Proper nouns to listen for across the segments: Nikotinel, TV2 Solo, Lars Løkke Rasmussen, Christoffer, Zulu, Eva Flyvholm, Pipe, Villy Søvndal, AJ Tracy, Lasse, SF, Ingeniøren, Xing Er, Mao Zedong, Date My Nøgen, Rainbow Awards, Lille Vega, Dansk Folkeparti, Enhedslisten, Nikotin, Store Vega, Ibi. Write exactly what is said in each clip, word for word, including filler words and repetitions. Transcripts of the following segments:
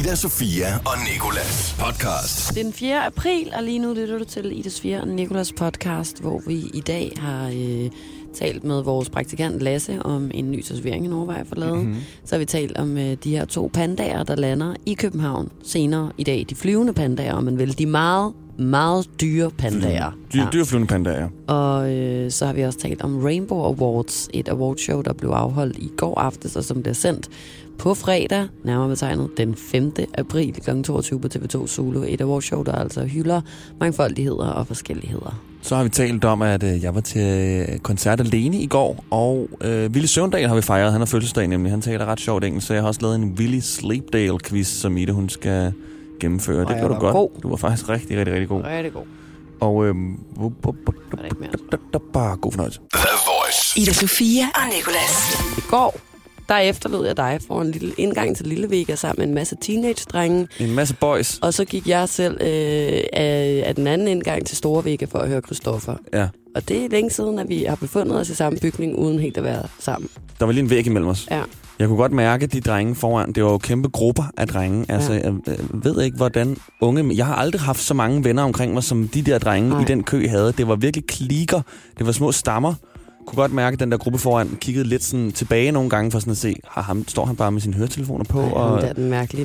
Ida, Sofia og Nikolas podcast. Det er den fjerde april, og lige nu lytter du til Ida, Sofia og Nikolas podcast, hvor vi i dag har øh, talt med vores praktikant Lasse om en ny tatovering i Norge, jeg får lavet. Mm-hmm. Så har vi talt om øh, de her to pandaer, der lander i København senere i dag. De flyvende pandaer, om man vil. De meget, meget dyre pandaer. Fly, dyre, ja. dyre flyvende pandaer. Og øh, så har vi også talt om Rainbow Awards, et awardshow, der blev afholdt i går aftes, og som bliver sendt på fredag, nærmere betegnet den femte april klokken toogtyve på T V to Solo. Et awardshow, der altså hylder mangfoldigheder og forskelligheder. Så har vi talt om, at jeg var til koncert alene i går, og øh, Villy Søvndal har vi fejret. Han har fødselsdag nemlig. Han taler ret sjovt engelsk, så jeg har også lavet en Villy Sleepdale-quiz, som Ida, hun skal gennemføre. Øj, det gjorde du godt. God. Du var faktisk rigtig, rigtig, rigtig god. Rigtig god. Og øh, bare god fornøjelse. Ida, Sofia og Nikolas. I går der efterlod jeg dig for en lille indgang til Lille Vega sammen med en masse teenage-drenge. En masse boys. Og så gik jeg selv øh, af, af den anden indgang til Store Vega for at høre Christoffer. Ja. Og det er længe siden, at vi har befundet os i samme bygning, uden helt at være sammen. Der var lige en væg imellem os. Ja. Jeg kunne godt mærke, at de drenge foran, det var jo kæmpe grupper af drenge. Altså, ja. jeg, jeg ved ikke, hvordan unge... Jeg har aldrig haft så mange venner omkring mig, som de der drenge Nej. I den kø havde. Det var virkelig kliker. Det var små stammer. Kunne godt mærke, at den der gruppe foran kiggede lidt sådan tilbage nogle gange for sådan at se, har ham, står han bare med sine høretelefoner på, Ej, og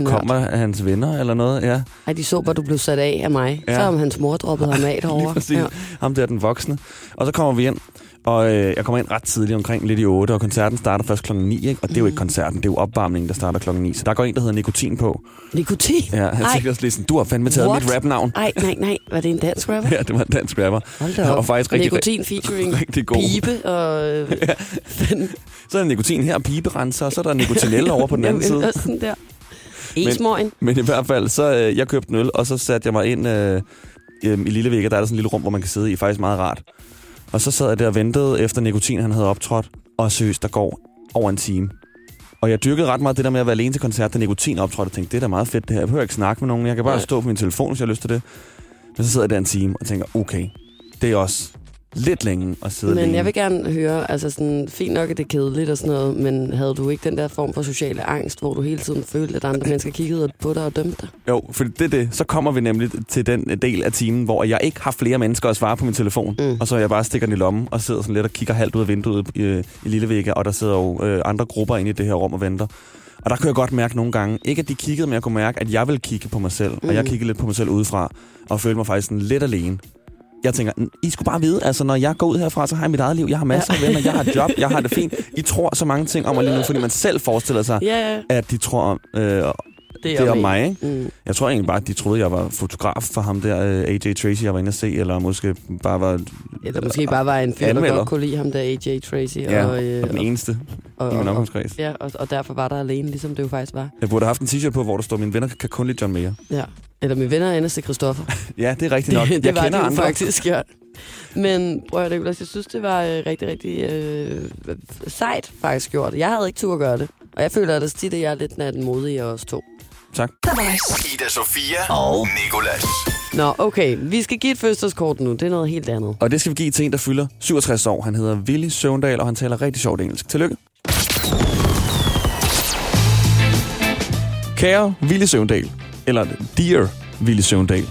kommer hans venner eller noget? Ja. Ej, de så bare, du blev sat af af mig. Ja. Så om hans mor droppet ham af derovre. Ja. Ham der den voksne. Og så kommer vi ind, og øh, jeg kommer ind ret tidligt omkring lidt i otte, og koncerten starter først klokken ni, ikke? Og det er jo ikke koncerten, det er jo opvarmningen, der starter klokken ni. Så der går en, der hedder Nikotin på. Nikotin? Ja, han siger også lige sådan, du har fandme taget What? mit rapnavn. Nej, nej, nej. Var det en dansk rapper? Ja, det var en dansk rapper. Hold da op. Og faktisk rigtig, Nikotin featuring rigtig god. Pipe og... ja. Så er der Nikotin her, piberenser, og så er der Nikotinel over på den anden side. Jamen, sådan der. Men, men i hvert fald, så øh, jeg købte en øl, og så satte jeg mig ind øh, øh, i Lille Vega. Der er der sådan et lille rum, hvor man kan sidde i. Faktisk meget rart. Og så sad jeg der og ventede efter Nikotin, han havde optrådt. Og seriøst, der går over en time. Og jeg dyrkede ret meget det der med at være alene til koncert, da Nikotin optrådte. Og tænkte, det er da meget fedt det her. Jeg behøver ikke snakke med nogen. Jeg kan bare Nej. stå på min telefon, hvis jeg har lyst til det. Men så sidder jeg der en time og tænker, okay, det er også lidt længe at sidde alene. Men jeg vil gerne høre, altså sådan, fint nok at det er kedeligt og sådan noget, men havde du ikke den der form for sociale angst, hvor du hele tiden følte, at andre mennesker kiggede på dig og dømte dig? Jo, for det er det. Så kommer vi nemlig til den del af timen, hvor jeg ikke har flere mennesker at svare på min telefon, mm. og så jeg bare stikker den i lommen og sidder sådan lidt og kigger halvt ud af vinduet i, i Lille Vega, og der sidder jo øh, andre grupper inde i det her rum og venter. Og der kunne jeg godt mærke nogle gange, ikke at de kiggede, men jeg kunne mærke, at jeg ville kigge på mig selv, mm. og jeg kiggede lidt på mig selv udefra, og følte mig faktisk sådan lidt alene. Jeg tænker, I skulle bare vide, altså når jeg går ud herfra, så har jeg mit eget liv, jeg har masser af venner, jeg har job, jeg har det fint. I tror så mange ting om mig lige nu, fordi man selv forestiller sig, yeah, yeah. at de tror om, øh, det er det om min. mig. Mm. Jeg tror egentlig bare, at de troede, jeg var fotograf for ham der, A J Tracy, jeg var inde at se, eller måske bare var... Eller måske bare var en fyr, der godt kunne lide ham der, A J Tracy. Ja, og, øh, og den eneste og, i min omgangskreds. Ja, og, og derfor var der alene, ligesom det jo faktisk var. Jeg burde have haft en t-shirt på, hvor der står, mine venner kan kun lide John Mayer. Ja. Eller mine venner ender til Christoffer. Ja, det er rigtigt nok. Det, det jeg kender det andre. Faktisk, ja. Men prøv at høre, jeg synes, det var rigtig, rigtig øh, sejt faktisk gjort. Jeg havde ikke tur at gøre det. Og jeg føler altså tit, at jeg er lidt af den modige af os to. Tak. Ida, Sofia og Nikolas. Nå, okay. Vi skal give et fødselskort nu. Det er noget helt andet. Og det skal vi give til en, der fylder syvogtres år. Han hedder Villy Søvndal, og han taler rigtig sjovt engelsk. Tillykke. Kære Villy Søvndal. Eller Dear Villy Søvndal,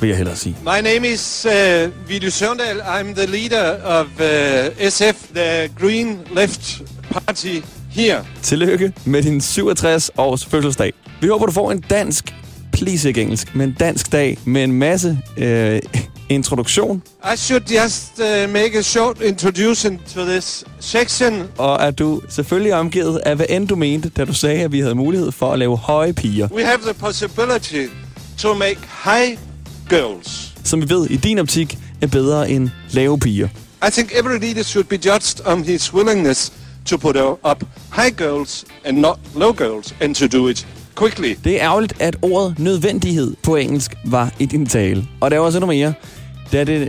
vil jeg hellere sige. My name is uh, Villy Søvndal. I'm the leader of uh, S F, the Green Left Party here. Tillykke med din syvogtres års fødselsdag. Vi håber, du får en dansk, please ikke engelsk, men dansk dag med en masse øh, introduktion. I should just uh, make a short introduction to this section. Og at du selvfølgelig omgivet af, hvad end du mente, da du sagde, at vi havde mulighed for at lave høje piger. We have the possibility to make high girls. Som vi ved, i din optik er bedre end lave piger. I think every leader should be judged on his willingness to put up high girls and not low girls and to do it quickly. Det er ærgerligt, at ordet nødvendighed på engelsk var i din tale. Og der var også endnu mere, da det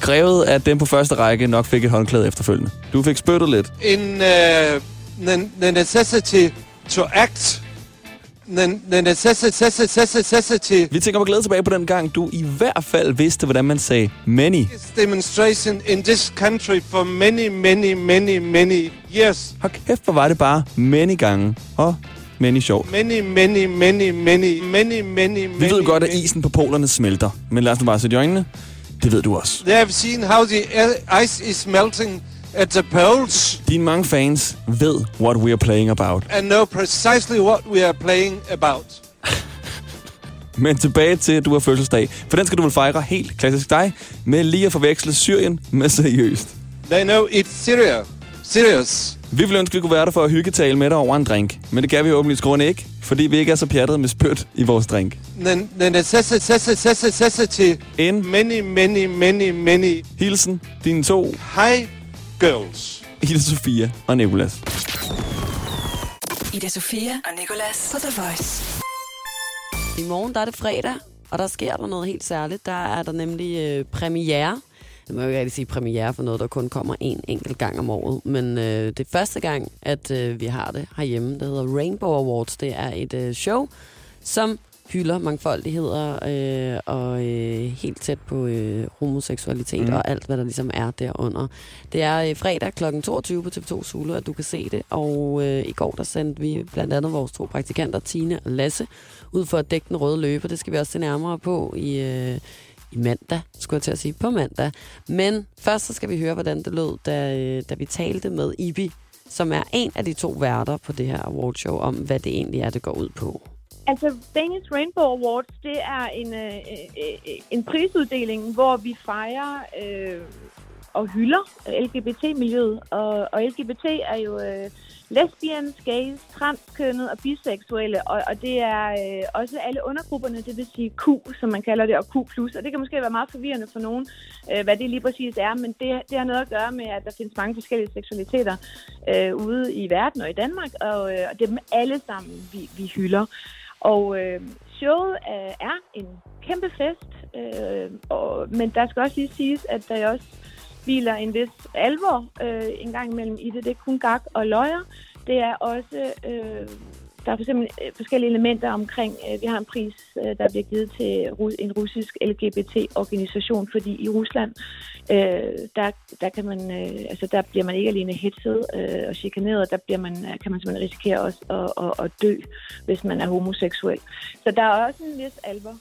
krævede, at dem på første række nok fik et håndklæde efterfølgende. Du fik spyttet lidt. In uh, the necessity to act. The necessity. Vi tænker på glæde tilbage på den gang, du i hvert fald vidste, hvordan man sagde many. Demonstration in this country for many, many, many, many years. Hold kæft, hvor var det bare many gange. Og many sjovt. Many, many, many, many, many, many, Vi ved godt, at isen på polerne smelter. Men lad os nu bare sætte i øjnene. Det ved du også. They have seen how the ice is melting at the poles. Dine mange fans ved what we are playing about. And know precisely what we are playing about. Men tilbage til, at du har fødselsdag. For den skal du vel fejre helt klassisk dig, med lige at forveksle Syrien med seriøst. They know it's serious. Serious. Vi ville ønske, at vi kunne være der for at hyggetale med dig over en drink. Men det kan vi jo åbenlyst grunde ikke, fordi vi ikke er så pjattede med spyt i vores drink. Den necessity. En. Many, many, many, many. Hilsen, dine to. Hi, girls. Ida Sofia og Nicolas. Ida Sofia og Nicolas på The Voice. I morgen der er det fredag, og der sker der noget helt særligt. Der er der nemlig øh, premiere. Det må jeg ikke rigtig sige premiere for noget, der kun kommer en enkelt gang om året. Men øh, det er første gang, at øh, vi har det herhjemme. Det hedder Rainbow Awards. Det er et øh, show, som hylder mangfoldigheder øh, og øh, helt tæt på øh, homoseksualitet mm. og alt, hvad der ligesom er derunder. Det er øh, fredag klokken toogtyve på T V to Solo, at du kan se det. Og øh, i går der sendte vi blandt andet vores to praktikanter, Tine og Lasse, ud for at dække den røde løber. Det skal vi også se nærmere på i... Øh, I mandag, skulle jeg til at sige. På mandag. Men først så skal vi høre, hvordan det lød, da, da vi talte med Ibi, som er en af de to værter på det her awardshow, om hvad det egentlig er, det går ud på. Altså, Danish Rainbow Awards, det er en, øh, øh, en prisuddeling, hvor vi fejrer øh, og hylder L G B T-miljøet. Og, og L G B T er jo øh, lesbians, gays, transkønnet og biseksuelle, og, og det er øh, også alle undergrupperne, det vil sige Q, som man kalder det, og Q plus. Og det kan måske være meget forvirrende for nogen, øh, hvad det lige præcis er, men det, det har noget at gøre med, at der findes mange forskellige seksualiteter øh, ude i verden og i Danmark, og, øh, og det er dem alle sammen, vi, vi hylder. Og øh, showet øh, er en kæmpe fest, øh, og, men der skal også lige siges, at der også hviler en vis alvor øh, en gang imellem i det. Det er kun gag og løjer. Det er også, øh, der er for eksempel forskellige elementer omkring, øh, vi har en pris, øh, der bliver givet til en russisk L G B T-organisation, fordi i Rusland, øh, der, der, kan man, øh, altså, der bliver man ikke alene hetzet øh, og chikaneret, der bliver man, kan man simpelthen risikere også at, at, at dø, hvis man er homoseksuel. Så der er også en vis alvor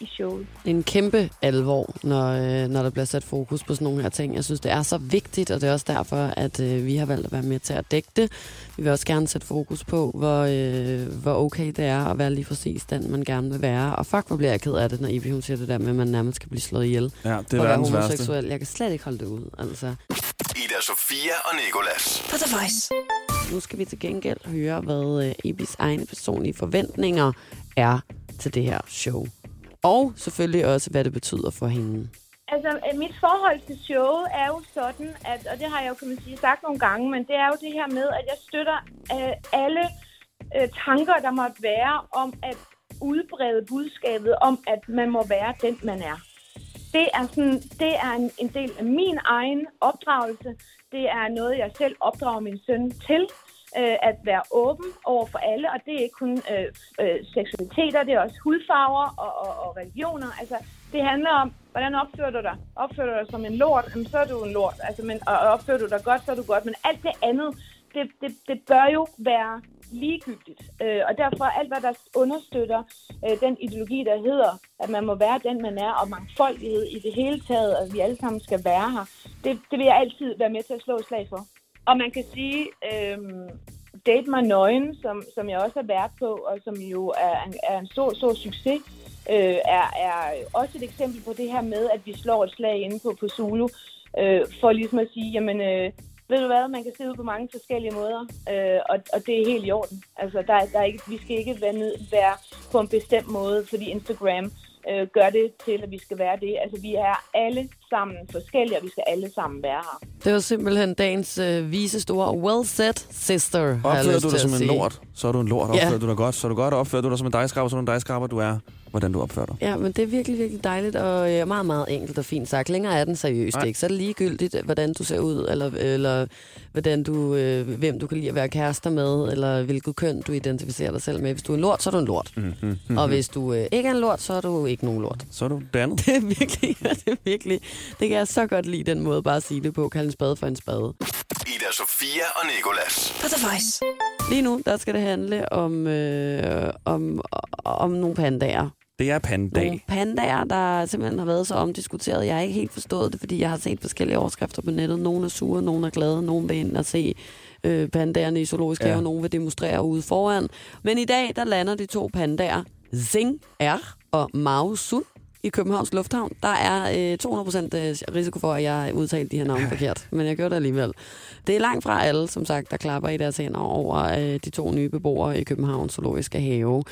i showet. En kæmpe alvor, når, øh, når der bliver sat fokus på sådan nogle her ting. Jeg synes, det er så vigtigt, og det er også derfor, at øh, vi har valgt at være med til at dække det. Vi vil også gerne sætte fokus på, hvor, øh, hvor okay det er at være lige præcis den, man gerne vil være. Og fuck, hvor bliver jeg ked af det, når Ibi, hun siger det der med, at man nærmest skal blive slået ihjel. Ja, det er verdens homoseksuel. Jeg kan slet ikke holde det ud, altså. Ida, Sofia og Nicolas. For The Voice. Nu skal vi til gengæld høre, hvad øh, Ibis egne personlige forventninger er til det her show. Og selvfølgelig også, hvad det betyder for hende. Altså, mit forhold til showet er jo sådan, at, og det har jeg jo, kan man sige, sagt nogle gange, men det er jo det her med, at jeg støtter øh, alle øh, tanker, der måtte være om at udbrede budskabet om, at man må være den, man er. Det er, sådan, det er en, en del af min egen opdragelse. Det er noget, jeg selv opdrager min søn til. At være åben over for alle, og det er ikke kun øh, øh, seksualiteter, det er også hudfarver og, og, og religioner. Altså, det handler om, hvordan opfører du dig? Opfører du dig som en lort, jamen, så er du en lort. Altså, men, og opfører du dig godt, så er du godt. Men alt det andet, det, det, det bør jo være ligegyldigt. Øh, og derfor alt, hvad der understøtter øh, den ideologi, der hedder, at man må være den, man er, og mangfoldighed i det hele taget, og vi alle sammen skal være her, det, det vil jeg altid være med til at slå et slag for. Og man kan sige, øh, Date My Nøgen, som, som jeg også har været på, og som jo er en, er en stor, stor succes, øh, er, er også et eksempel på det her med, at vi slår et slag inde på, på Zulu, øh, for ligesom at sige, jamen, øh, ved du hvad, man kan se ud på mange forskellige måder, øh, og, og det er helt i orden. Altså, der, der er ikke, vi skal ikke være, ned, være på en bestemt måde, fordi Instagram øh, gør det til, at vi skal være det. Altså, vi er alle sammen forskellige, og vi skal alle sammen være her. Det var simpelthen dagens øh, vise store well said sister. Opfører du dig som en lort, så er du en lort. Opfører yeah. du dig godt, så er du godt. Opfører du dig som en dejskraber, så er du en dejskraber. Du er, hvordan du opfører dig. Ja, men det er virkelig, virkelig dejligt og øh, meget, meget enkelt og fint sagt. Længere er den seriøst, ikke? Så er det ligegyldigt, hvordan du ser ud, eller, eller hvordan du, øh, hvem du kan lide at være kærester med, eller hvilket køn du identificerer dig selv med. Hvis du er en lort, så er du en lort. Mm-hmm, mm-hmm. Og hvis du øh, ikke er en lort, så er du ikke nogen lort. Så er du dannet. Det er virkelig, ja, det er virkelig. Det kan jeg så godt lide, den måde bare at sige det på. Kald en spade for en spade. Ida, Sofia og Nicolas. På The Voice. Lige nu, der skal det handle om, øh, om, om nogle pandaer. Det er pandaer. Nogle pandaer, der simpelthen har været så omdiskuteret. Jeg har ikke helt forstået det, fordi jeg har set forskellige overskrifter på nettet. Nogle er sure, nogle er glade, nogle vil ind og se øh, pandaerne i zoologisk have, ja. Nogle vil demonstrere ude foran. Men i dag, der lander de to pandaer, Xing Er og Mao Su, i Københavns Lufthavn. Der er øh, to hundrede procent risiko for, at jeg udtalte de her navne forkert, men jeg gjorde det alligevel. Det er langt fra alle, som sagt, der klapper i deres hænder over øh, de to nye beboere i Københavns Zoologiske Have.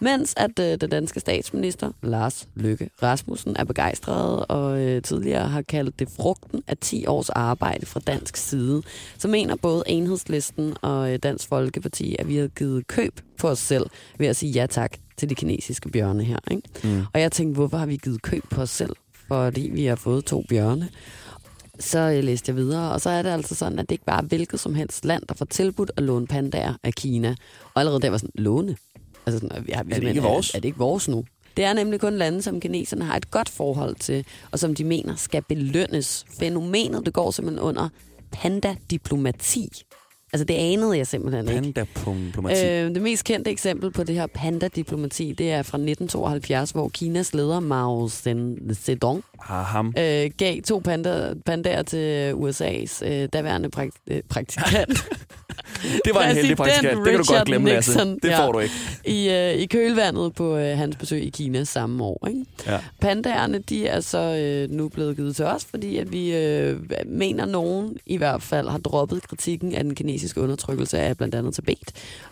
Mens at øh, den danske statsminister, Lars Løkke Rasmussen, er begejstret og øh, tidligere har kaldt det frugten af ti års arbejde fra dansk side, så mener både Enhedslisten og øh, Dansk Folkeparti, at vi har givet køb på os selv ved at sige ja tak til de kinesiske bjørne her, ikke? Mm. Og jeg tænkte, hvorfor har vi givet køb på os selv? Fordi vi har fået to bjørne. Så læste jeg videre, og så er det altså sådan, at det ikke bare er hvilket som helst land, der får tilbudt at låne pandaer af Kina. Og allerede der var sådan, låne? Altså sådan, er, vi er, det ikke vores? Er, er det ikke vores nu? Det er nemlig kun lande, som kineserne har et godt forhold til, og som de mener skal belønnes. Fænomenet, det går simpelthen under pandadiplomati. Altså, det anede jeg simpelthen ikke. Pandadiplomati. Øh, det mest kendte eksempel på det her pandadiplomati, det er fra nitten tooghalvfjerds, hvor Kinas leder Mao Zedong øh, gav to panda, pandaer til U S A's øh, daværende prakt- praktikant. Det var en heldig praktikant. Det kan du godt glemme, Lasse. Altså. Det får ja, du ikke. I, øh, i kølvandet på øh, hans besøg i Kina samme år. Ikke? Ja. Pandaerne, de er så øh, nu blevet givet til os, fordi at vi øh, mener, nogen i hvert fald har droppet kritikken af den kinesiske undertrykkelse af blandt andet Tibet.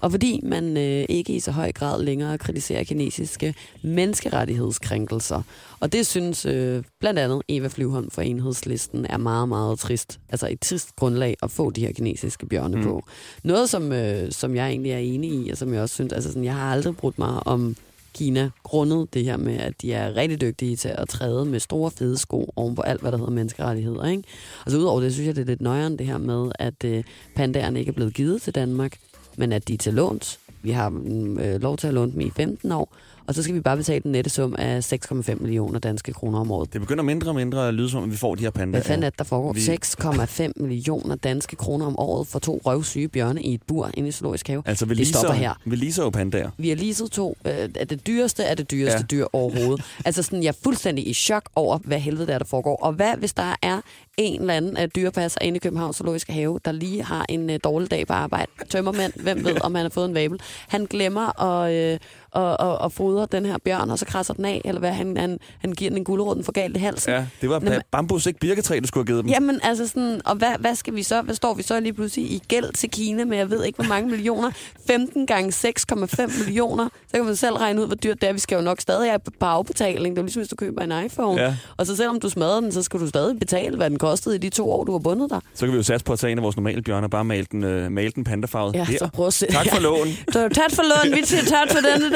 Og fordi man øh, ikke i så høj grad længere kritiserer kinesiske menneskerettighedskrænkelser. Og det synes øh, blandt andet Eva Flyvholm fra Enhedslisten er meget, meget trist. Altså et trist grundlag at få de her kinesiske bjørne mm. på. Noget, som, øh, som jeg egentlig er enig i, og som jeg også synes, altså sådan, jeg har aldrig brudt mig om Kina, grundet det her med, at de er rigtig dygtige til at træde med store, fede sko oven på alt, hvad der hedder menneskerettigheder, ikke? Altså udover det, synes jeg, det er lidt nøjeren det her med, at øh, pandaerne ikke er blevet givet til Danmark, men at de er til låns. Vi har øh, lov til at låne dem i femten år, og så skal vi bare betale den nette sum af seks komma fem millioner danske kroner om året. Det begynder mindre og mindre at lyde som, at vi får de her pandaer. Hvad fanden er det, der foregår? Vi... seks komma fem millioner danske kroner om året for to røvsyge bjørne i et bur inde i zoologisk have. Altså, vi det leaser, stopper her. Vi leaser jo pandaer. Vi har leaset to. Øh, er det dyreste er det dyreste ja. dyr overhovedet. Altså, sådan, jeg er fuldstændig i chok over, hvad helvede der, der foregår. Og hvad, hvis der er en eller anden dyrepasser inde i Københavns Zoologiske Have, der lige har en øh, dårlig dag på arbejde. Tømmermand, hvem ved, om han har fået en vabel. Han glemmer at... Øh, Og, og, og fodrer den her bjørn, og så krasser den af, eller hvad, han, han, han giver den en gulerod, den får galt i halsen. Ja, det var Jamen, bambus, ikke birketræ, du skulle have givet dem. Jamen, altså sådan, og hvad, hvad skal vi så, hvad står vi så lige pludselig i gæld til Kina med, jeg ved ikke, hvor mange millioner, femten gange seks komma fem millioner, så kan man selv regne ud, hvor dyrt det er, vi skal jo nok stadig have på afbetaling, det er ligesom, hvis du køber en iPhone, ja. Og så selvom du smadrer den, så skal du stadig betale, hvad den kostede i de to år, du har bundet dig. Så kan vi jo satse på at tage en af vores normale bjørner, bare male den, øh, male den pandafarvet. Ja, her. Så prøv at se. Tak for lån. Så tak for lån, vi siger tak for den.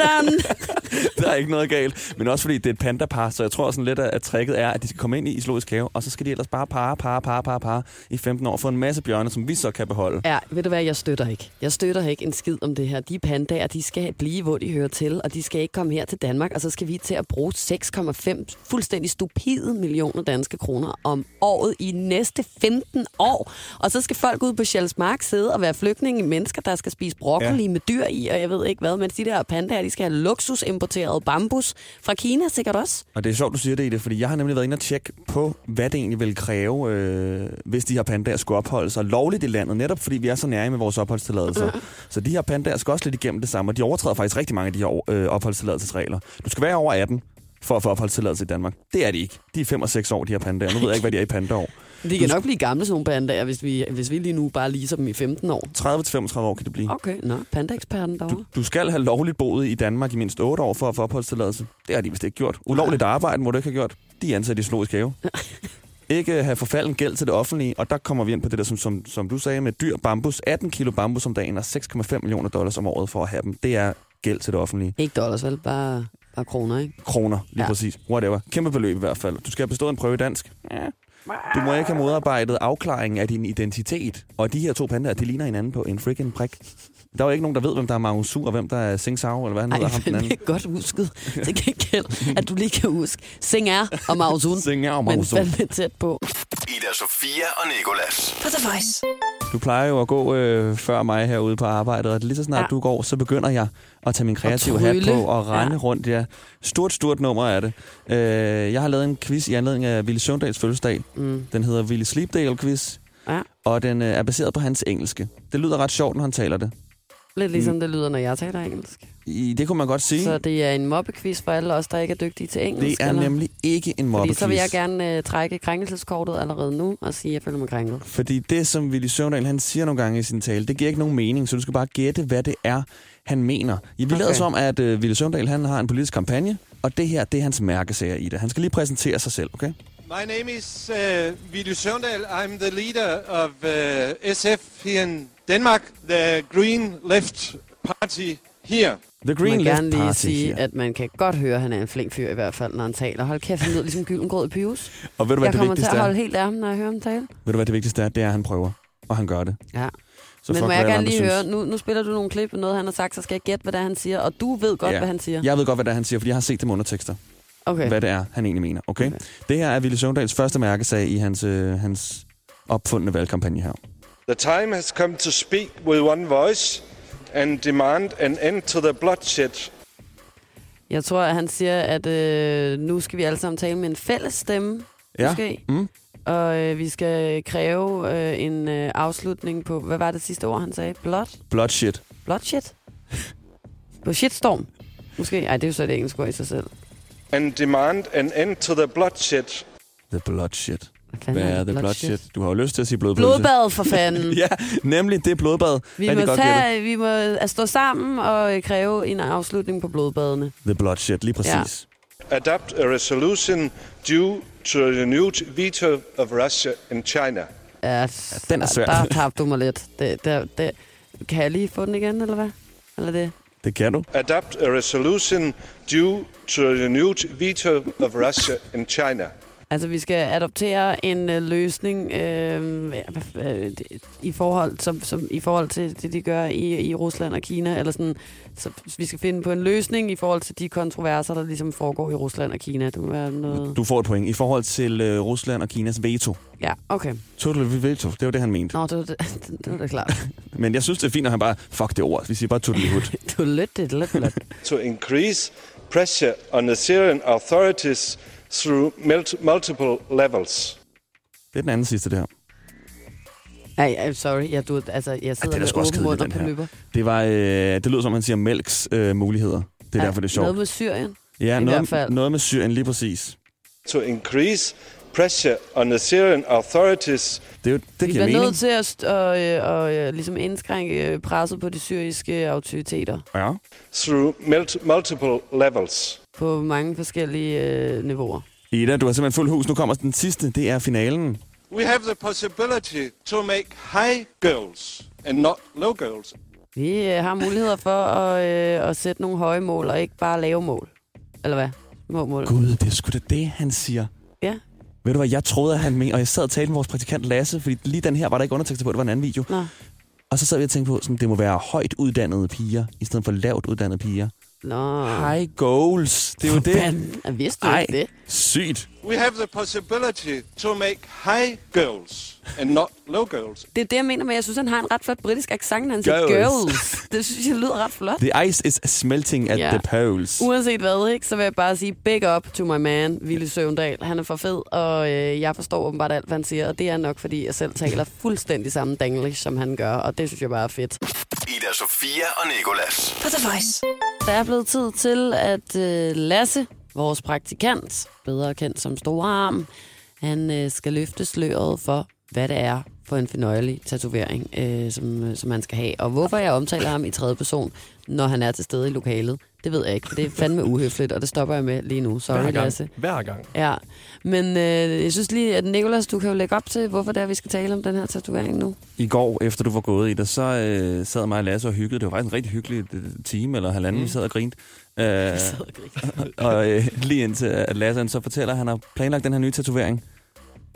Der er ikke noget galt, men også fordi det er et pandapar, så jeg tror sådan lidt, at tricket er, at de skal komme ind i zoologisk have, og så skal de ellers bare pare, pare, pare, pare, pare i femten år og få en masse bjørne, som vi så kan beholde. Ja, ved du hvad, jeg støtter ikke. Jeg støtter ikke en skid om det her. De pandaer, de skal blive, hvor de hører til, og de skal ikke komme her til Danmark, og så skal vi til at bruge seks komma fem fuldstændig stupide millioner danske kroner om året i næste femten år, og så skal folk ud på Sjælsmark sidde og være flygtninge mennesker, der skal spise broccoli ja. med dyr i, og jeg ved ikke hvad, men de der pandaer, de skal have luksusimporteret bambus fra Kina, sikkert også. Og det er sjovt, du siger det, Ida, fordi jeg har nemlig været inde og tjekke på, hvad det egentlig vil kræve, øh, hvis de her pandaer skulle opholde sig lovligt i landet, netop fordi vi er så nære med vores opholdstilladelser. Mm. Så de her pandaer skal også lidt igennem det samme, og de overtræder faktisk rigtig mange af de her øh, opholdstilladelsesregler. Du skal være over atten for at få opholdstilladelse i Danmark. Det er de ikke. De er fem og seks år, de her pandaer. Nu ved jeg ikke, hvad de er i pandaår. De kan nok blive gamle, sådan nogle pandaer, hvis vi, hvis vi lige nu bare leaser dem i femten år. tredive til femogtredive år kan det blive. Okay, nå. Panda-eksperten derovre. Du, du skal have lovligt boet i Danmark i mindst otte år for at få opholdstilladelse. Det har de vist ikke gjort. Ulovligt ja. arbejde må du ikke have gjort. De er ansat i zoologisk have. Ikke have forfalden gæld til det offentlige, og der kommer vi ind på det der, som, som, som du sagde, med dyr bambus. atten kilo bambus om dagen og seks komma fem millioner dollars om året for at have dem. Det er gæld til det offentlige. Ikke dollars, vel? Bare... Og kroner, ikke? Kroner, lige ja. præcis. Whatever. Kæmpe beløb i hvert fald. Du skal have bestået en prøve i dansk. Ja. Du må ikke have modarbejdet afklaringen af din identitet. Og de her to pandaer, de ligner hinanden på en freaking prik. Der er jo ikke nogen, der ved, hvem der er Mao Su, og hvem der er Xing Er, eller hvad han hedder ham den anden. Det er godt husket. Det kan ikke gælde, at du lige kan huske Xing Er og Mao Su. Xing Er og Mao Su. Men fandme tæt på. Ida, Sofia og Nicolas. For The Voice. Du plejer jo at gå øh, før mig herude på arbejdet, og lige så snart ja. du går, så begynder jeg at tage min kreative hat på og rende ja. rundt. Ja. Stort, stort nummer er det. Øh, jeg har lavet en quiz i anledning af Villy Søvndals fødselsdag. Mm. Den hedder Villy Sleepdale-quiz, ja. og den øh, er baseret på hans engelske. Det lyder ret sjovt, når han taler det. Lidt ligesom hmm. det lyder, når jeg taler engelsk. I, det kunne man godt sige. Så det er en mobbequiz for alle os, der ikke er dygtige til engelsk? Det er eller? nemlig ikke en mobbequiz. Fordi så vil jeg gerne øh, trække krænkelseskortet allerede nu og sige, at jeg føler mig krænket. Fordi det, som Villy Søvndal han siger nogle gange i sin tale, det giver ikke nogen mening, så du skal bare gætte, hvad det er, han mener. Vi okay. lader som, at øh, Villy Søvndal han har en politisk kampagne, og det her, det er hans mærkesager i det. Han skal lige præsentere sig selv, okay? My name is uh, Villy Søvndal. I'm the leader of uh, S F here in Denmark, the Green Left Party here. The Green Left Party. Man kan gerne lige sige, here. at man kan godt høre, at han er en flink fyr i hvert fald, når han taler. Hold kæft, han lyder ligesom Gyldengrød i Pyrus. Og ved du, hvad jeg det vigtigste er? Jeg kommer til at holde helt af ham, når jeg hører ham tale. Ved du, hvad det vigtigste er? Det er, at han prøver, og han gør det. Ja. Så men må jeg gerne lige høre, nu, nu spiller du nogle klip af noget, han har sagt, så skal jeg gætte, hvad det er, han siger. Og du ved godt, ja. hvad han siger. Jeg ved godt, hvad det er, han siger, fordi jeg har set dem undertekster. Okay. Hvad det er, han egentlig mener. Okay? Okay. Det her er Villy Søvndals første mærkesag i hans, øh, hans opfundne valgkampagne her. The time has come to speak with one voice and demand an end to the bloodshed. Jeg tror, at han siger, at øh, nu skal vi alle sammen tale med en fælles stemme, ja. måske. Mm. Og øh, vi skal kræve øh, en øh, afslutning på, hvad var det sidste ord, han sagde? Blood? Bloodshed. Bloodshed? På shitstorm, måske? Ej, det er jo så et engelsk ord i sig selv. And demand an end to the bloodshed. The bloodshed. Hvad er det bloodshed? Du har jo lyst til at sige blodblødelse. Blodbad for fanden. Ja, nemlig det blodbad. Vi må, tage, vi må stå sammen og kræve en afslutning på blodbadene. The bloodshed, lige præcis. Ja. Adapt a resolution due to the renewed veto of Russia and China. Ja, ja den er svært. Der tabte du mig lidt. Det, der, det. Kan jeg lige få den igen, eller hvad? Eller det? Det kan du. Adapt a resolution due to the renewed veto of Russia and China. Altså, vi skal adoptere en øh, løsning øh, øh, i forhold som, som i forhold til det, de gør i, i Rusland og Kina, eller sådan. Så vi skal finde på en løsning i forhold til de kontroverser, der ligesom foregår i Rusland og Kina. Det må være noget... Du får et point i forhold til øh, Rusland og Kinas veto. Ja, okay. Total veto, det var det, han mente. Nå, det var det, det, var det klart. Men jeg synes, det er fint, at han bare, fuck det ord. Vi siger bare total hud. Du lød det, lød det. To increase pressure on the Syrian authorities through multiple levels. Det er den anden sidste, det her. Ej, I'm sorry. Jeg, du, altså, jeg sidder Ej, med åben mund og pålyber. Det var, øh, det lyder som, han siger mælks øh, muligheder. Det er Ej, derfor, det er sjovt. Noget med Syrien. Ja, noget, noget med Syrien, lige præcis. To increase pressure on the Syrian authorities. Det er jo, det giver mening. Vi bliver nødt til at, at, at, at ligesom indskrænke presset på de syriske autoriteter. Ja. Through multiple levels. På mange forskellige øh, niveauer. Ida, du har simpelthen fuld hus. Nu kommer den sidste. Det er finalen. We have the possibility to make high goals and not low goals. Vi øh, har muligheder for at, øh, at sætte nogle høje mål og ikke bare lave mål. Eller hvad? Må mål. Gud, det er sgu da det, han siger. Ja. Ved du hvad, jeg troede, at han mente, og jeg sad og talte med vores praktikant Lasse, fordi lige den her var der ikke undertekster på, det var en anden video. Nå. Og så sad vi og tænkte på, at det må være højt uddannede piger, i stedet for lavt uddannede piger. No. High goals. Det er jo det. Jeg vidste jo ikke det. Sygt. We have the possibility to make high goals and not low goals. Det er det, jeg mener med. Jeg synes, han har en ret flot britisk accent, han siger girls. girls. Det synes jeg lyder ret flot. The ice is smelting at yeah. the poles. Uanset hvad, ikke, så vil jeg bare sige big up to my man, Villy Søvndal. Han er for fed, og øh, jeg forstår åbenbart alt, hvad han siger. Og det er nok, fordi jeg selv taler fuldstændig samme danglish, som han gør. Og det synes jeg bare er fedt. Ida, Sofia og Nicolas. For The Voice. Der er blevet tid til, at øh, Lasse, vores praktikant, bedre kendt som Store Arm, han øh, skal løfte sløret for, hvad det er for en fornøjelig tatovering, øh, som, øh, som han skal have. Og hvorfor jeg omtaler ham i tredje person, når han er til stede i lokalet, det ved jeg ikke. Det er fandme uhøfligt, og det stopper jeg med lige nu. Sorry, Hver gang. Lasse. Hver gang. Ja, men øh, jeg synes lige, at Nicolas, du kan jo lægge op til, hvorfor det er, vi skal tale om den her tatovering nu. I går, efter du var gået i det, så øh, sad mig og Lasse og hyggede. Det var faktisk en rigtig hyggelig time eller halvanden, mm. vi sad og grinte. Øh, vi sad og grinte. Og øh, lige indtil at Lasse så fortæller, at han har planlagt den her nye tatovering.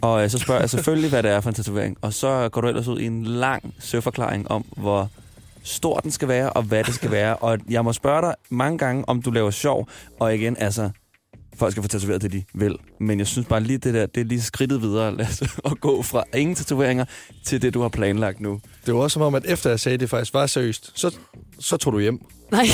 Og øh, så spørger jeg selvfølgelig, hvad det er for en tatovering. Og så går du ellers ud i en lang søforklaring om, hvor stor den skal være, og hvad det skal være. Og jeg må spørge dig mange gange, om du laver sjov. Og igen, altså, folk skal få tatoveret det, de vil. Men jeg synes bare lige det der, det er lige skridtet videre, Lasse, at gå fra ingen tatoveringer til det, du har planlagt nu. Det var også som om, at efter jeg sagde, det faktisk var seriøst, så, så tog du hjem. Nej.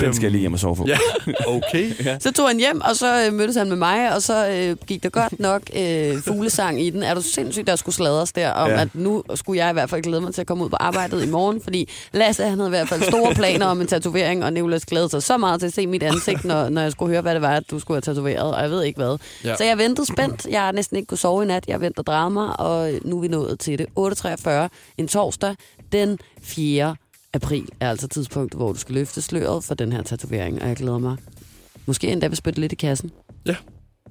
Den skal jeg lige hjem og sove på. Ja, okay. Ja. Så tog han hjem, og så øh, mødtes han med mig, og så øh, gik der godt nok øh, fuglesang i den. Er du sindssygt, der skulle sladres der om, ja. At nu skulle jeg i hvert fald glæde mig til at komme ud på arbejdet i morgen, fordi Lasse, han havde i hvert fald store planer om en tatovering, og Nicolas glædede sig så meget til at se mit ansigt, når, når jeg skulle høre, hvad det var, at du skulle have tatoveret, og jeg ved ikke hvad. Ja. Så jeg ventede spændt. Jeg har næsten ikke kunne sove i nat. Jeg ventede og drejede mig, og nu er vi nået til det. otte treogfyrre en torsdag, den fjerde april er altså tidspunktet, hvor du skal løfte sløret for den her tatovering, og jeg glæder mig. Måske endda vil spytte lidt i kassen. Ja.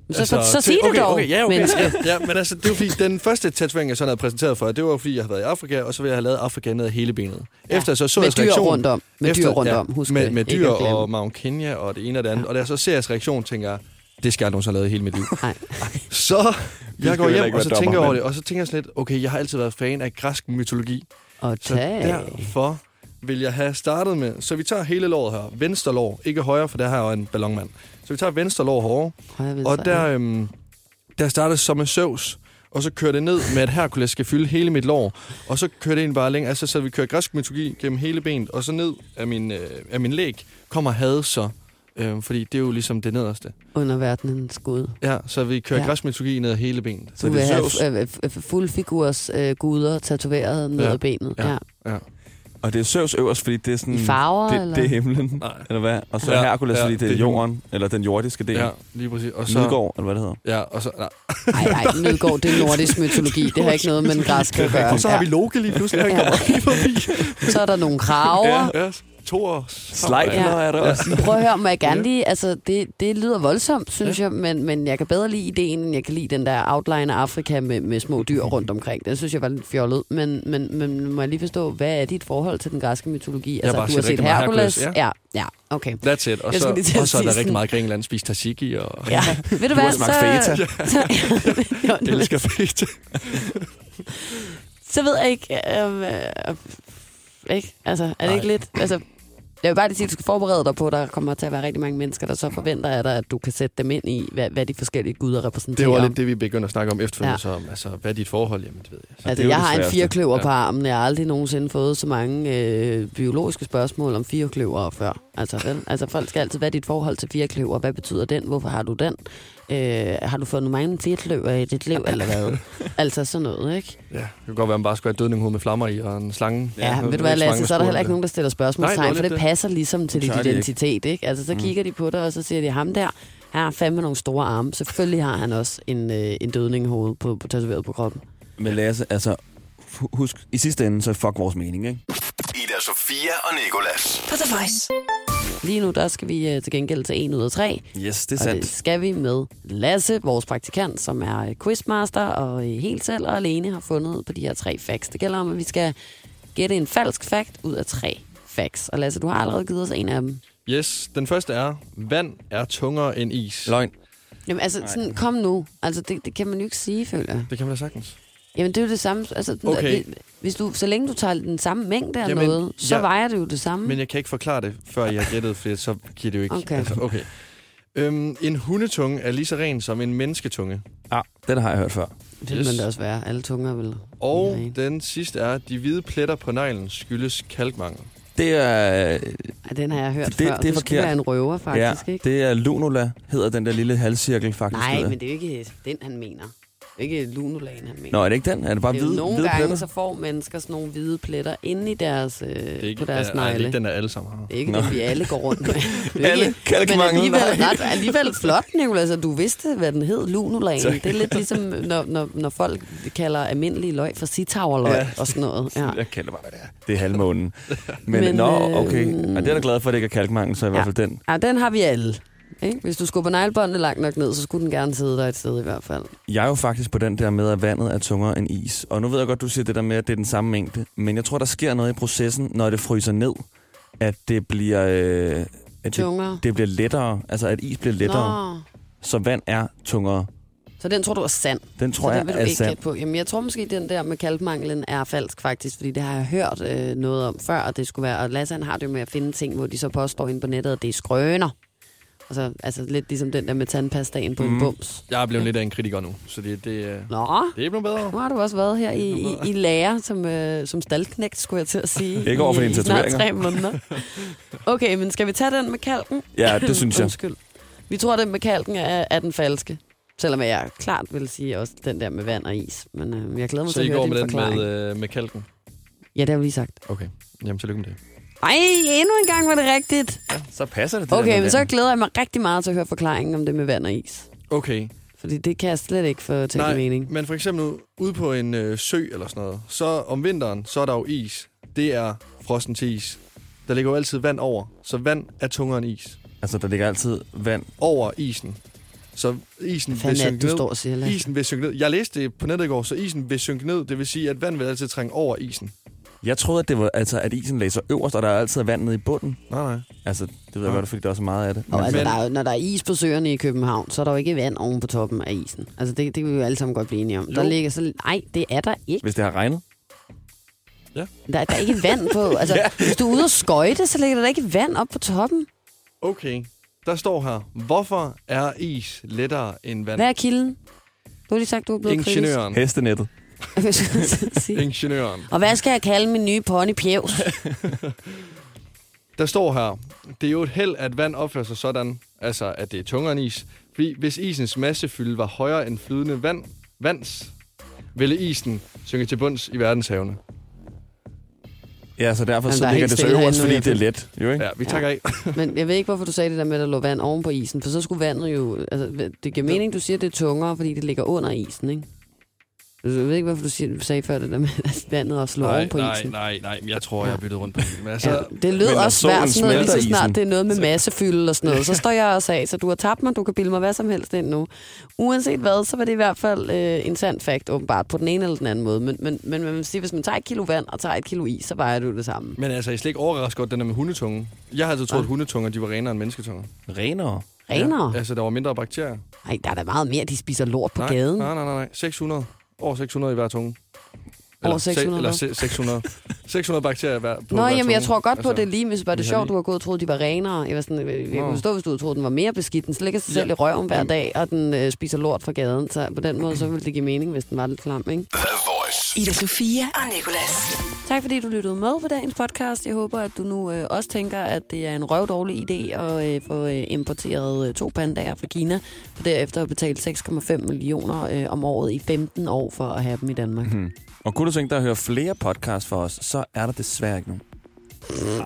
Men så, altså, så, så sig det okay, dog, okay, ja, okay. menneske. Ja, men altså, det var fordi, den første tatovering, jeg sådan havde præsenteret for, det var fordi, jeg havde været i Afrika, og så ville jeg have lavet Afrika ned af hele benet. Ja. Efter så så jeg reaktion... Rundt om. Med dyr rundt om, husk med, det. Med dyr og Mount Kenya og det ene og det andet. Ja. Og da jeg så ser jeres reaktion, tænker jeg, det skal jeg aldrig have lavet i hele mit liv. Nej. Så jeg går hjem, og så tænker jeg over det, og så tænker jeg sådan lidt, okay, jeg har altid været fan af græsk mytologi. Og så derfor vil jeg have startet med, så vi tager hele låret her, venstre lår, ikke højre, for der her er en ballonmand. Så vi tager venstre lår hårdere, og der, øhm, der starter som med Zeus, og så kører det ned med, at Hercules skal fylde hele mit lår, og så kører det ind bare længere, altså så vi kører græsk mytologi gennem hele benet, og så ned af min, øh, af min læg kommer had så, øh, fordi det er jo ligesom det nederste. Underverdenens gud. Ja, så vi kører ja. græsk mytologi ned af hele benet. Så du vil have fuldfigurs øh, guder tatoveret ned ja. af benet. Ja, ja. ja. Og det er Zeus øverst, fordi det er sådan... Farver, det, eller? Det er himlen, Nej. eller hvad? Og så ja, Hercules, ja, fordi det er jorden, eller den jordiske del. Ja, lige præcis. Og så... Nødgård, eller hvad det hedder? Ja, og så... Nej, nej, nej Nødgård, det er nordisk mytologi. Det har ikke noget med den græske at gøre. Og så har vi Loke lige pludselig, han kommer lige forbi. Så er der nogle krager. Ja, ja. Thor. Slejtler ja. er der også. Prøv at høre, må jeg gerne lige... Altså, det, det lyder voldsomt, synes ja. jeg, men, men jeg kan bedre lide ideen, end jeg kan lide den der outline af Afrika med, med små dyr rundt omkring. Det synes jeg var lidt fjollet, men, men, men må jeg lige forstå, hvad er dit forhold til den græske mytologi? Altså, du har set Hercules? Hercules. Ja. ja, ja, okay. That's it. Og så, og så er der rigtig meget Grækenland spist tzatziki, og ja. Ved du, du hvad, har smagt så... feta. Så, ja. Jeg elsker feta. Så ved jeg ikke... Øh, øh, ikke? Altså, er det Nej. ikke lidt... Altså, jeg vil bare lige sige, at du skal forberede dig på, at der kommer til at være rigtig mange mennesker, der så forventer af dig, at du kan sætte dem ind i, hvad, hvad de forskellige guder repræsenterer. Det var lidt det, vi begyndte at snakke om efterfølgende, ja. om, altså, hvad er dit forhold? Jamen, det ved jeg. Så altså, jeg har en firkløver ja. på armen. Jeg har aldrig nogensinde fået så mange øh, biologiske spørgsmål om firkløver før. Altså, vel? altså, folk skal altid, hvad er dit forhold til firkløver? Hvad betyder den? Hvorfor har du den? Øh, har du fået nogle mange firkløver i dit liv, eller hvad? Altså, sådan noget, ikke? Ja, det kan godt være, man bare skulle have dødninghoved med flammer i og en slange. Ja, ja ved du hvad, Lasse, så er der heller ikke nogen, der stiller spørgsmålstegn, Nej, for det, det passer ligesom til dit identitet, ikke? ikke? Altså, så mm. kigger de på dig, og så siger de, ham der, han har fandme nogle store arme. Selvfølgelig har han også en, øh, en dødninghoved på, på, tatoveret på kroppen. Men Lasse, altså, husk, i sidste ende, så fuck vores mening, ikke? Ida, Sofia og Nicolas. På The Voice. Lige nu, der skal vi øh, til gengæld til en ud af tre. Yes, det er og sandt. Og det skal vi med Lasse, vores praktikant, som er quizmaster og øh, helt selv og alene har fundet på de her tre facts. Det gælder om, at vi skal gætte en falsk fact ud af tre facts. Og Lasse, du har allerede givet os en af dem. Yes, den første er, vand er tungere end is. Løgn. Jamen altså, sådan, kom nu. Altså, det, det kan man jo ikke sige, føler jeg. Det kan man da sagtens. Jamen, det er jo det samme. Altså, okay. Hvis du, så længe du tager den samme mængde eller noget, så ja, vejer det jo det samme. Men jeg kan ikke forklare det, før jeg har gættet, for så giver det jo ikke. Okay. Altså, okay. Øhm, en hundetunge er lige så ren som en mennesketunge. Ah, den har jeg hørt før. Det yes. vil det også være. Alle tunger vil. Og ja, den sidste er, de hvide pletter på neglen skyldes kalkmangel. Det er... Øh, den har jeg hørt det, før. Det, det er forkert. Det er en røver, faktisk, ja, ikke? Det er Lunula, hedder den der lille halvcirkel, faktisk. Nej, men det er jo ikke den, han mener. Ikke lunulagen, han mener. Nå, er det ikke den? Er det bare det er hvide, nogle hvide gange, pletter? Så får mennesker sådan nogle hvide pletter inde i deres, øh, ikke, på deres negle. Det er ikke den, der alle sammen har. Det er ikke den, vi alle går rundt med. Alle kalkmangel. Men alligevel, ret, alligevel flot, Nicolas. Du vidste, hvad den hed, lunulagen. Det er lidt ligesom, når, når, når folk kalder almindelige løg for sitagerløg ja, og sådan noget. Ja. Jeg kalder bare, hvad det er. Det er halvmånen. Men, Men nå, okay. Øh, og det er da glad for, at det ikke er kalkmangel, så i ja, hvert fald den. Ja, den har vi alle. Ikke? Hvis du skubber neglebåndet langt nok ned, så skulle den gerne sidde der et sted i hvert fald. Jeg er jo faktisk på den der med, at vandet er tungere end is. Og nu ved jeg godt, du siger det der med, at det er den samme mængde. Men jeg tror, der sker noget i processen, når det fryser ned, at det bliver, øh, at det, det bliver lettere. Altså, at is bliver lettere. Nå. Så vand er tungere. Så den tror du er sand? Den tror så jeg den vil du er ikke sand. På. Jamen, jeg tror måske, den der med kalkmanglen er falsk faktisk, fordi det har jeg hørt øh, noget om før, og det skulle være. Og Lasse, han har det jo med at finde ting, hvor de så påstår inde på nettet, at det er skrøner. Altså, altså lidt ligesom den der med tandpastaen på mm. en bums. Jeg er blevet lidt af en kritiker nu, så det, det, Nå. det er blevet bedre. Nu har du også været her i, i, i lære som, øh, som staldknægt, skulle jeg til at sige. Ikke over for dine tatoveringer. Snart tre måneder. Okay, men skal vi tage den med kalken? Ja, det synes jeg. Undskyld. Vi tror, den med kalken er, er den falske. Selvom jeg klart vil sige også den der med vand og is. Men øh, jeg glæder mig så til at høre din forklaring. Så I går med den med, øh, med kalken? Ja, det har vi lige sagt. Okay, jamen tillykke med det. Ej, endnu en gang var det rigtigt. Ja, så passer det. Det okay, men så glæder jeg mig rigtig meget til at høre forklaringen om det med vand og is. Okay. Fordi det kan jeg slet ikke få til mening. Men for eksempel ude på en øh, sø eller sådan noget, så om vinteren, så er der jo is. Det er frossen til is. Der ligger jo altid vand over, så vand er tungere end is. Altså, der ligger altid vand over isen. Så isen vil synke ned. Siger, isen vil synke ned. Jeg læste det på nettet i går, så isen vil synke ned. Det vil sige, at vand vil altid trænge over isen. Jeg troede, at det var altså at isen lagde sig øverst, og der er altid vand nede i bunden. Nej, nej. Altså, det ved jeg godt, fordi der er så meget af det. Og men, altså, der er, når der er is på søerne i København, så er der jo ikke vand oven på toppen af isen. Altså, det, det vil vi jo alle sammen godt blive enige om. Jo. Der ligger så... Nej, det er der ikke. Hvis det har regnet? Ja. Der, der er ikke vand på... Altså, ja. Hvis du er ude og skøjte, så ligger der ikke vand op på toppen. Okay. Der står her, hvorfor er is lettere end vand? Hvad er kilden? Du har lige sagt, du er blevet Ingeniøren. Kritisk. Hestenettet. Ingeniøren. Og hvad skal jeg kalde min nye pony pjevs? Der står her, det er jo et held, at vand opfører sig sådan, altså at det er tungere end is. Fordi hvis isens massefylde var højere end flydende vand, vands, ville isen synke til bunds i verdenshavene. Ja, så derfor så ligger det så øverst, fordi det er let. Jo, ikke? Ja, vi takker af. Men jeg ved ikke, hvorfor du sagde det der med, at der lå vand oven på isen, for så skulle vandet jo... Altså, det giver mening, du siger, at det er tungere, fordi det ligger under isen, ikke? Jeg ved ikke, hvorfor du siger, sagde før det der med, at vandet også lå oven på isen. Nej, nej, nej, jeg tror, jeg har byttet rundt på isen. Altså, ja, det lød også svært, sådan noget, lige så snart det er noget med massefylde og sådan noget. Så står jeg også af, så du har tabt mig, du kan bilde mig hvad som helst ind nu. Uanset hvad, så var det i hvert fald øh, en sand fact, åbenbart, på den ene eller den anden måde. Men, men, men man vil sige, hvis man tager et kilo vand og tager et kilo is, så vejer du det samme. Men altså, I slet ikke overrasker godt, den der med hundetunge. Jeg har altid troet, at hundetunger, de var renere end mennesketunger. Renere? Renere? Ja, altså, der var mindre bakterier. Nej, der er da meget mere, de spiser lort på nej, gaden. Nej, nej, nej, nej. seks hundrede. Over seks hundrede i hver tunge. Eller, over seks hundrede? Se, eller se, seks hundrede. seks hundrede bakterier hver, på Nå, hver jamen, tunge. Nå, jeg tror godt på altså, det lige, hvis det var det sjovt, lige... du har gået og troede, de var renere. Jeg, var sådan, jeg, jeg kunne forstå, hvis du havde troet, den var mere beskidt. Den slikker sig ja. selv i røven hver dag, og den øh, spiser lort fra gaden. Så på den måde, så ville det give mening, hvis den var lidt klam, ikke? Ida Sofia og Nicolas. Tak fordi du lyttede med på dagens podcast. Jeg håber, at du nu øh, også tænker, at det er en røvdårlig idé at øh, få øh, importeret øh, to pandaer fra Kina, for derefter at betale seks komma fem millioner øh, om året i femten år for at have dem i Danmark. Hmm. Og kunne du tænke dig at høre flere podcasts fra os, så er der desværre ikke nogen.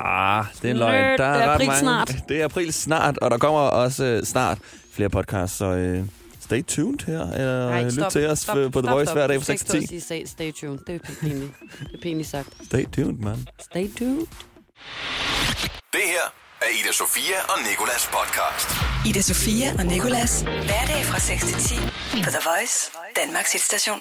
Ah, det er en løgn. Der er, det er april mange... snart. Det er april snart, og der kommer også øh, snart flere podcasts, så... Øh... Stay tuned her, eller Nej, lyt til os stop, på stop, The Voice stop. Hver dag på seks til ti. Stay, stay tuned, det er pinligt. Det er pinligt sagt. Stay tuned, man. Stay tuned. Det her er Ida Sofia og Nicolas podcast. Ida Sofia og Nicolas. Hverdag fra seks til ti på The Voice, Danmarks hitstation.